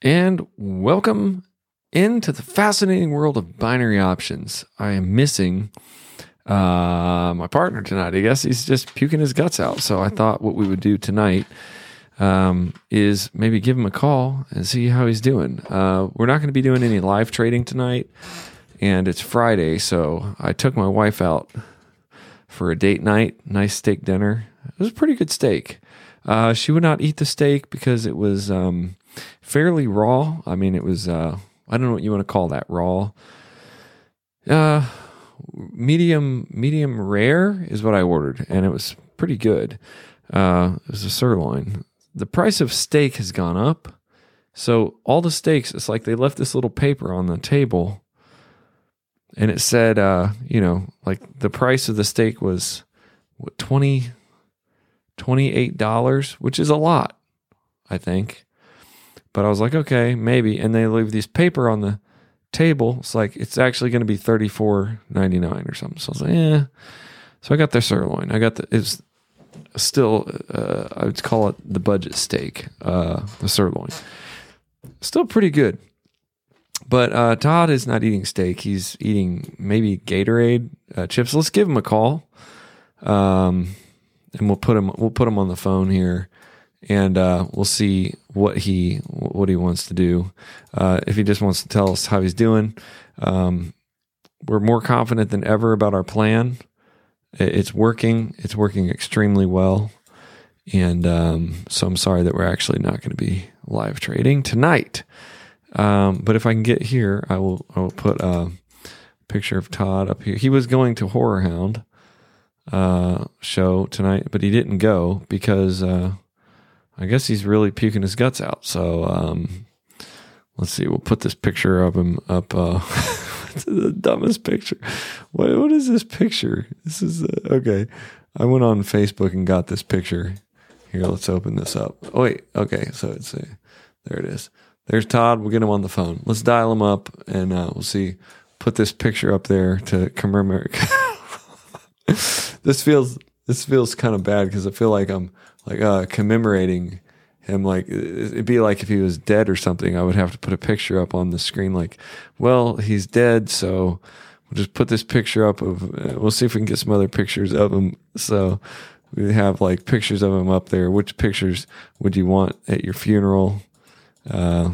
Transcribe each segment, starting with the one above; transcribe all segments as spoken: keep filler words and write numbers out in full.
And welcome into the fascinating world of binary options. I am missing uh, my partner tonight. I guess he's just puking his guts out. So I thought what we would do tonight um, is maybe give him a call and see how he's doing. Uh, we're not going to be doing any live trading tonight, and it's Friday, so I took my wife out for a date night, nice steak dinner. It was a pretty good steak. Uh, she would not eat the steak because it was um, fairly raw. I mean, it was, uh, I don't know what you want to call that, raw. Uh, medium medium rare is what I ordered, and it was pretty good. Uh, it was a sirloin. The price of steak has gone up. So all the steaks, it's like they left this little paper on the table, and it said, uh, you know, like the price of the steak was what, twenty twenty-eight dollars, which is a lot, I think. But I was like, okay, maybe. And they leave this paper on the table. It's like, it's actually going to be thirty-four ninety-nine or something. So I was like, eh. So I got their sirloin. I got the, it's still, uh, I would call it the budget steak, uh, the sirloin. Still pretty good. But uh, Todd is not eating steak. He's eating maybe Gatorade uh, chips. Let's give him a call. Um... And we'll put him. We'll put him on the phone here, and uh, we'll see what he what he wants to do. Uh, if he just wants to tell us how he's doing, um, we're more confident than ever about our plan. It's working. It's working extremely well. And um, so I'm sorry that we're actually not going to be live trading tonight. Um, but if I can get here, I will. I will put a picture of Todd up here. He was going to Horror Hound uh show tonight, but he didn't go because uh I guess he's really puking his guts out. So um let's see, we'll put this picture of him up. Uh the dumbest picture. What, what is this picture? This is uh, okay, I went on Facebook and got this picture here. Let's open this up. Oh wait, okay, so it's a, there it is. There's Todd. We'll get him on the phone. Let's dial him up, and uh we'll see, put this picture up there to commemorate. This feels this feels kind of bad because I feel like I'm like uh, commemorating him. Like it'd be like if he was dead or something. I would have to put a picture up on the screen. Like, well, he's dead, so we'll just put this picture up of. Uh, we'll see if we can get some other pictures of him. So we have like pictures of him up there. Which pictures would you want at your funeral? Uh,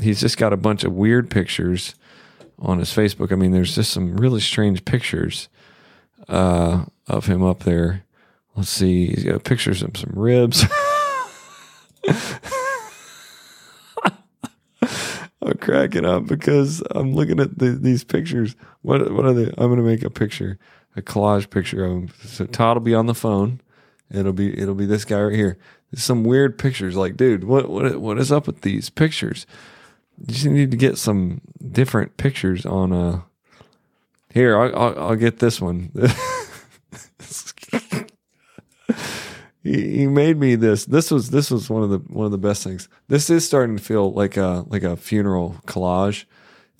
he's just got a bunch of weird pictures on his Facebook. I mean, there's just some really strange pictures uh of him up there. Let's see, he's got pictures of some ribs. I'm cracking up because I'm looking at the, these pictures. What what are they? I'm gonna make a picture, a collage picture of him, so Todd will be on the phone. It'll be it'll be this guy right here. There's some weird pictures. Like, dude, what what what is up with these pictures? You just need to get some different pictures on uh Here, I'll, I'll, I'll get this one. he, he made me this. This was this was one of the one of the best things. This is starting to feel like a like a funeral collage.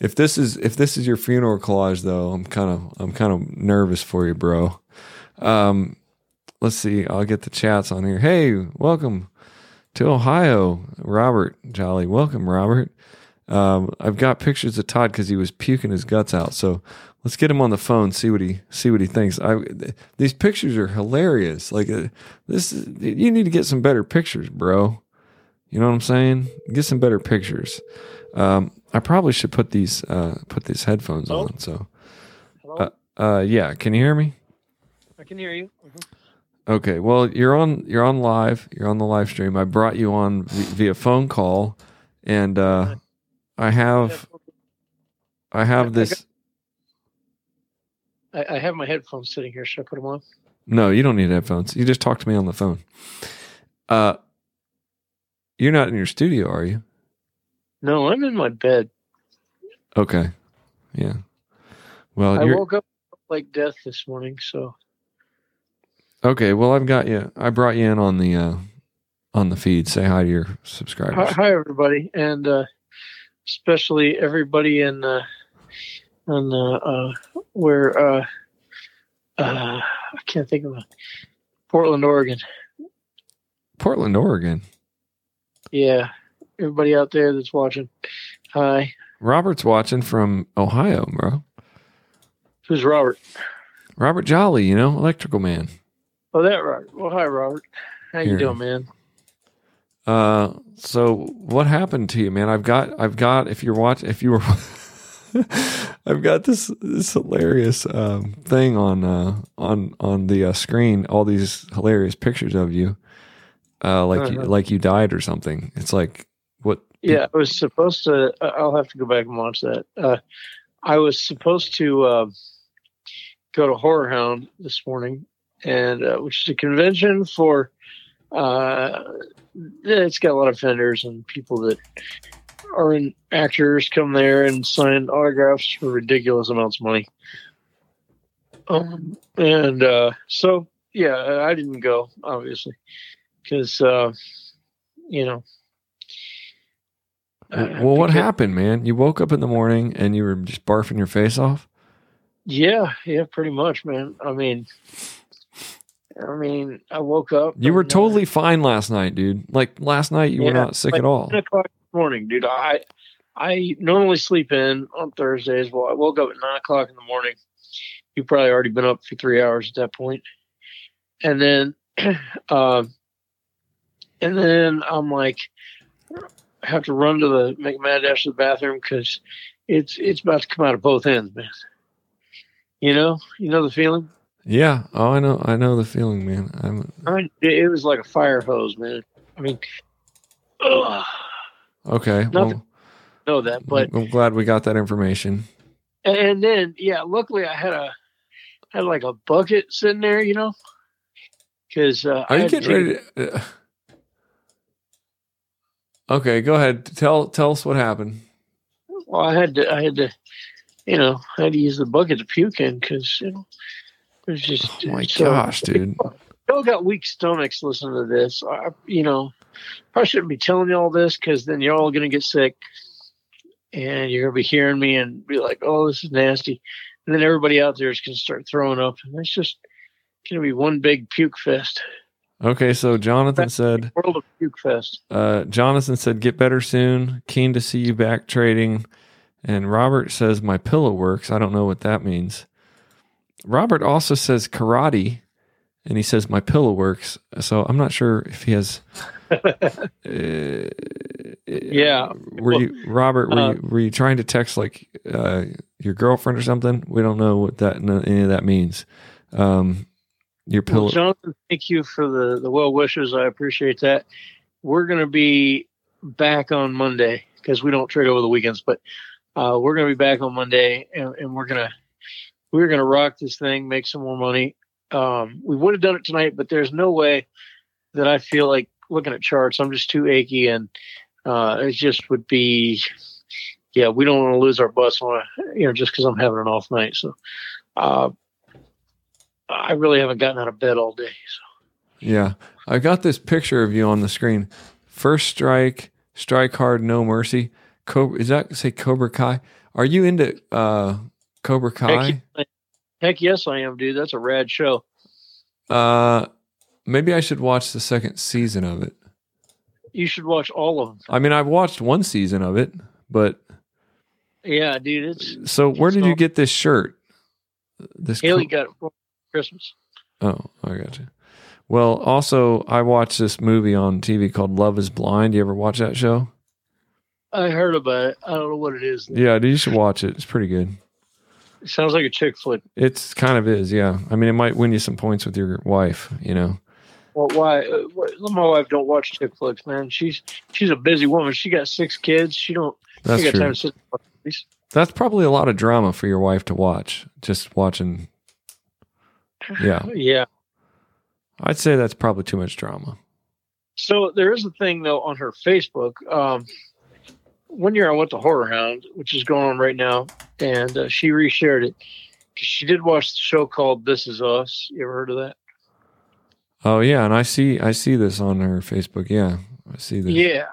If this is if this is your funeral collage, though, I'm kind of I'm kind of nervous for you, bro. Um, let's see. I'll get the chats on here. Hey, welcome to Ohio, Robert Jolly. Welcome, Robert. Um, I've got pictures of Todd because he was puking his guts out. So let's get him on the phone, see what he see what he thinks. I th- these pictures are hilarious. Like uh, this, is, you need to get some better pictures, bro. You know what I'm saying? Get some better pictures. Um, I probably should put these uh, put these headphones Hello? on. So, Hello? Uh, uh, yeah, can you hear me? I can hear you. Mm-hmm. Okay. Well, you're on you're on live. You're on the live stream. I brought you on via phone call, and. Uh, I have, I have this. I, I have my headphones sitting here. Should I put them on? No, you don't need headphones. You just talk to me on the phone. Uh, you're not in your studio, are you? No, I'm in my bed. Okay. Yeah. Well, I you're... woke up like death this morning, so. Okay. Well, I've got you. I brought you in on the, uh, on the feed. Say hi to your subscribers. Hi, hi everybody. And, uh, especially everybody in uh, on the uh, where uh, uh, I can't think of it. Portland, Oregon. Portland, Oregon. Yeah, everybody out there that's watching. Hi. Robert's watching from Ohio, bro. Who's Robert? Robert Jolly, you know, electrical man. Oh, that Robert. Well, hi, Robert. How Here. you doing, man? Uh, so what happened to you, man? I've got, I've got. If you're watching, if you were, I've got this this hilarious um, thing on uh, on on the uh, screen. All these hilarious pictures of you, uh, like uh-huh. you, like you died or something. It's like what? Yeah, I was supposed to. I'll have to go back and watch that. Uh, I was supposed to uh, go to Horror Hound this morning, and uh, which is a convention for. Uh, it's got a lot of vendors and people that are in actors come there and sign autographs for ridiculous amounts of money. Um, and uh, so yeah, I didn't go obviously because uh, you know. Uh, well, what happened, man? You woke up in the morning and you were just barfing your face off. Yeah, yeah, pretty much, man. I mean. I mean, I woke up. You were totally uh, fine last night, dude. Like last night, you yeah, were not sick like at all. ten o'clock in the morning, dude. I I normally sleep in on Thursdays. Well, I woke up at nine o'clock in the morning. You've probably already been up for three hours at that point. And then, uh, and then I'm like, I have to run to the make a mad dash to the bathroom because it's it's about to come out of both ends, man. You know, you know the feeling. Yeah. Oh, I know. I know the feeling, man. I'm, I mean, it was like a fire hose, man. I mean, ugh. Okay. Well, know that, but I'm glad we got that information. And then, yeah, luckily I had a, had like a bucket sitting there, you know, because uh, I get ready. To, uh, okay, go ahead. Tell tell us what happened. Well, I had to, I had to, you know, I had to use the bucket to puke in because you know. It's just, oh my so, gosh, dude! Y'all got weak stomachs. Listen to this. I, you know, I shouldn't be telling you all this because then you're all gonna get sick, and you're gonna be hearing me and be like, "Oh, this is nasty," and then everybody out there is gonna start throwing up, and it's just gonna be one big puke fest. Okay, so Jonathan That's said, "World of puke fest." Uh, Jonathan said, "Get better soon. Keen to see you back trading." And Robert says, "My pillow works." I don't know what that means. Robert also says karate, and he says my pillow works. So I'm not sure if he has. uh, yeah. Were well, you Robert? Were, uh, you, were you trying to text like uh, your girlfriend or something? We don't know what that any of that means. Um, your pillow. Well, Jonathan, thank you for the the well wishes. I appreciate that. We're going to be back on Monday because we don't trade over the weekends, but uh, we're going to be back on Monday, and, and we're going to. We were going to rock this thing, make some more money. Um, we would have done it tonight, but there's no way that I feel like looking at charts. I'm just too achy, and uh, it just would be, yeah, we don't want to lose our bus on, a, you know, just because I'm having an off night. So uh, I really haven't gotten out of bed all day. So. Yeah, I got this picture of you on the screen. First strike, strike hard, no mercy. Cobra, is that say Cobra Kai? Are you into? Uh, Cobra Kai? Heck, heck yes, I am, dude. That's a rad show. Uh, maybe I should watch the second season of it. You should watch all of them. I mean, I've watched one season of it, but yeah, dude. It's so. Where it's did awful. you get this shirt? This Haley co- got it for Christmas. Oh, I got you. Well, also, I watched this movie on T V called Love is Blind. You ever watch that show? I heard about it. I don't know what it is. Though. Yeah, dude, you should watch it. It's pretty good. It sounds like a chick flick. It's kind of is, yeah. I mean, it might win you some points with your wife, you know. Well, why? Uh, my wife don't watch chick flicks, man. She's she's a busy woman. She got six kids. She don't. That's she got true. Time to sit and watch movies. That's probably a lot of drama for your wife to watch. Just watching. Yeah. Yeah. I'd say that's probably too much drama. So there is a thing though on her Facebook. Um, One year I went to Horror Hound, which is going on right now, and uh, she reshared it. She did watch the show called This Is Us. You ever heard of that? Oh yeah, and I see I see this on her Facebook. Yeah, I see this. Yeah.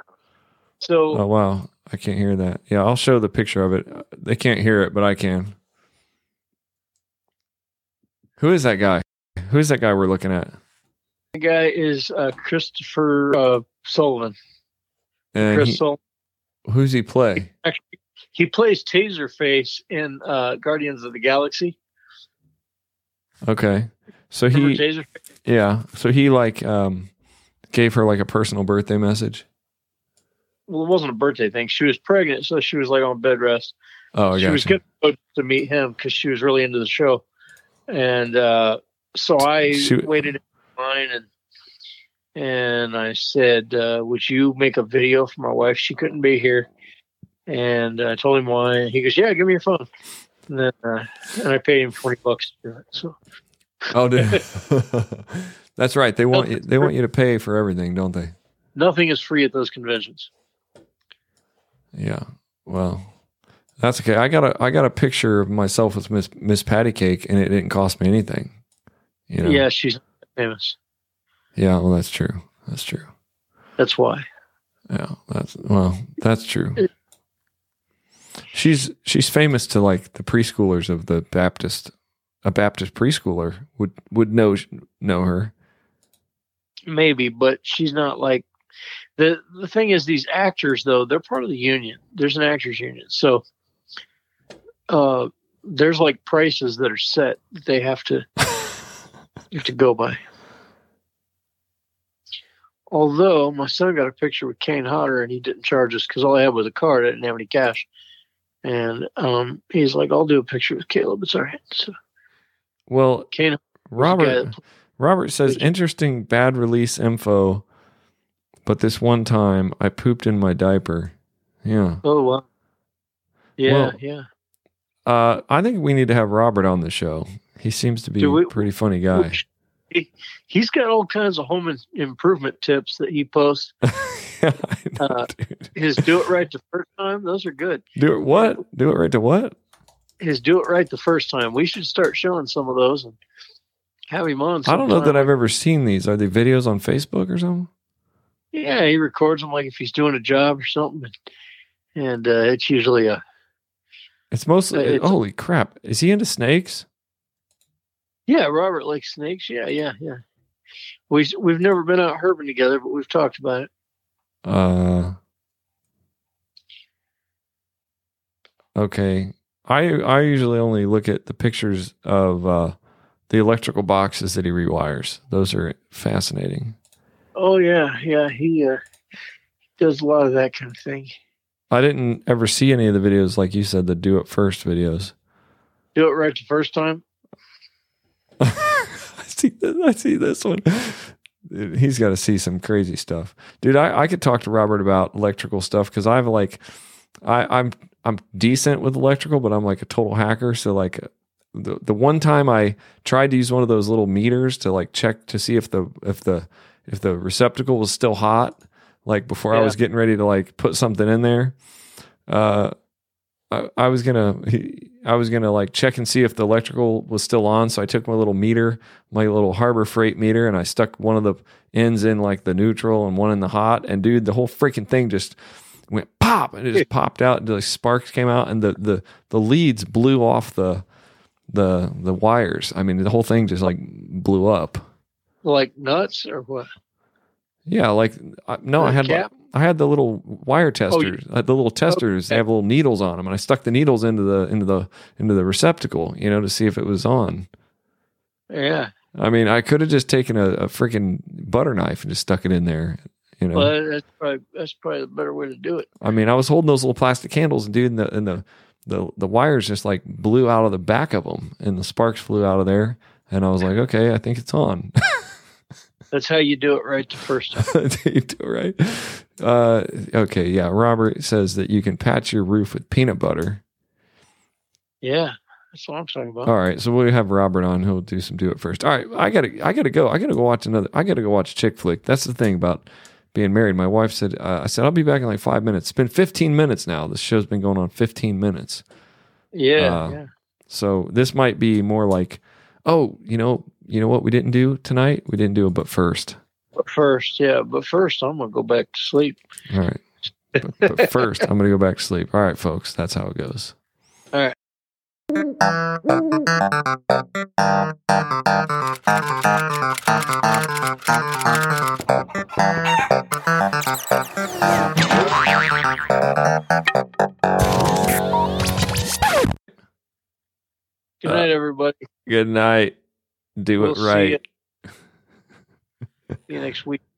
So. Oh wow, I can't hear that. Yeah, I'll show the picture of it. They can't hear it, but I can. Who is that guy? Who is that guy we're looking at? The guy is uh, Christopher uh, Sullivan. And Chris he, Sullivan. Who's he play? Actually, he plays Taserface in uh, Guardians of the Galaxy. Okay, so he Taserface? yeah, so he like um, gave her like a personal birthday message. Well, it wasn't a birthday thing. She was pregnant, so she was like on bed rest. Oh, she gotcha. was going to go to meet him because she was really into the show, and uh, so I she, waited in line and. And I said, uh, would you make a video for my wife? She couldn't be here. And I told him why. He goes, yeah, give me your phone. And then, uh, and I paid him twenty bucks to do it. So. Oh, dude. That's right. They want you, they want you to pay for everything, don't they? Nothing is free at those conventions. Yeah. Well, that's okay. I got a, I got a picture of myself with Miss, Miss Patty Cake, and it didn't cost me anything. You know? Yeah, she's famous. Yeah, well, that's true. That's true. That's why. Yeah, that's well, that's true. She's she's famous to like the preschoolers of the Baptist. A Baptist preschooler would would know know her. Maybe, but she's not like the the thing is these actors though, they're part of the union. There's an actors union, so uh, there's like prices that are set that they have to you have to go by. Although my son got a picture with Kane Hodder and he didn't charge us because all I had was a card. I didn't have any cash. And um, he's like, I'll do a picture with Caleb. It's all right. So, well, Kane, Robert, Robert says, interesting bad release info. But this one time I pooped in my diaper. Yeah. Oh, wow. Yeah, well, yeah. Uh, I think we need to have Robert on the show. He seems to be we, a pretty funny guy. We, He's got all kinds of home improvement tips that he posts. yeah, know, uh, his do it right the first time. Those are good. Do it what? Do it right to what? His do it right the first time. We should start showing some of those and have him on. I don't know that I've ever seen these. Are they videos on Facebook or something? Yeah, he records them like if he's doing a job or something. And, and uh, it's usually a... It's mostly... Uh, it's, holy crap. Is he into snakes? Yeah, Robert likes snakes. Yeah, yeah, yeah. We we've never been out herbing together, but we've talked about it. Uh. Okay, I I usually only look at the pictures of uh, the electrical boxes that he rewires. Those are fascinating. Oh yeah, yeah. He uh, does a lot of that kind of thing. I didn't ever see any of the videos, like you said, the do it first videos. Do it right the first time. I see this, I see this one. Dude, he's got to see some crazy stuff, dude. I, I could talk to Robert about electrical stuff because I've like, I, I'm I'm decent with electrical, but I'm like a total hacker. So like, the the one time I tried to use one of those little meters to like check to see if the if the if the receptacle was still hot, like before yeah. I was getting ready to like put something in there. Uh, I, I was gonna. He, I was going to like check and see if the electrical was still on. So I took my little meter, my little Harbor Freight meter, and I stuck one of the ends in like the neutral and one in the hot. And dude, the whole freaking thing just went pop and it just popped out and like sparks came out and the, the, the leads blew off the, the, the wires. I mean, the whole thing just like blew up. Like nuts or what? Yeah. Like, I, no, I had, like, I had the little wire testers, oh, the little testers, okay. They have little needles on them. And I stuck the needles into the, into the, into the receptacle, you know, to see if it was on. Yeah. I mean, I could have just taken a, a freaking butter knife and just stuck it in there, you know, well, that's probably, that's probably the better way to do it. I mean, I was holding those little plastic candles and dude, and the, and the, the, the wires just like blew out of the back of them and the sparks flew out of there. And I was like, okay, I think it's on. That's how you do it right the first time. You do it right. Uh, okay, yeah. Robert says that you can patch your roof with peanut butter. Yeah, that's what I'm talking about. All right, so we'll have Robert on. He'll do some do it first. All right, I gotta, I gotta go. I gotta go watch another. I gotta go watch chick flick. That's the thing about being married. My wife said, uh, I said I'll be back in like five minutes. It's been fifteen minutes now. This show's been going on fifteen minutes. Yeah. Uh, yeah. So this might be more like, oh, you know. You know what we didn't do tonight? We didn't do a but first. But first, yeah. But first, I'm going to go back to sleep. All right. But, but first, I'm going to go back to sleep. All right, folks. That's how it goes. All right. Good night, everybody. Good night. Do we'll it right. See you. See you next week.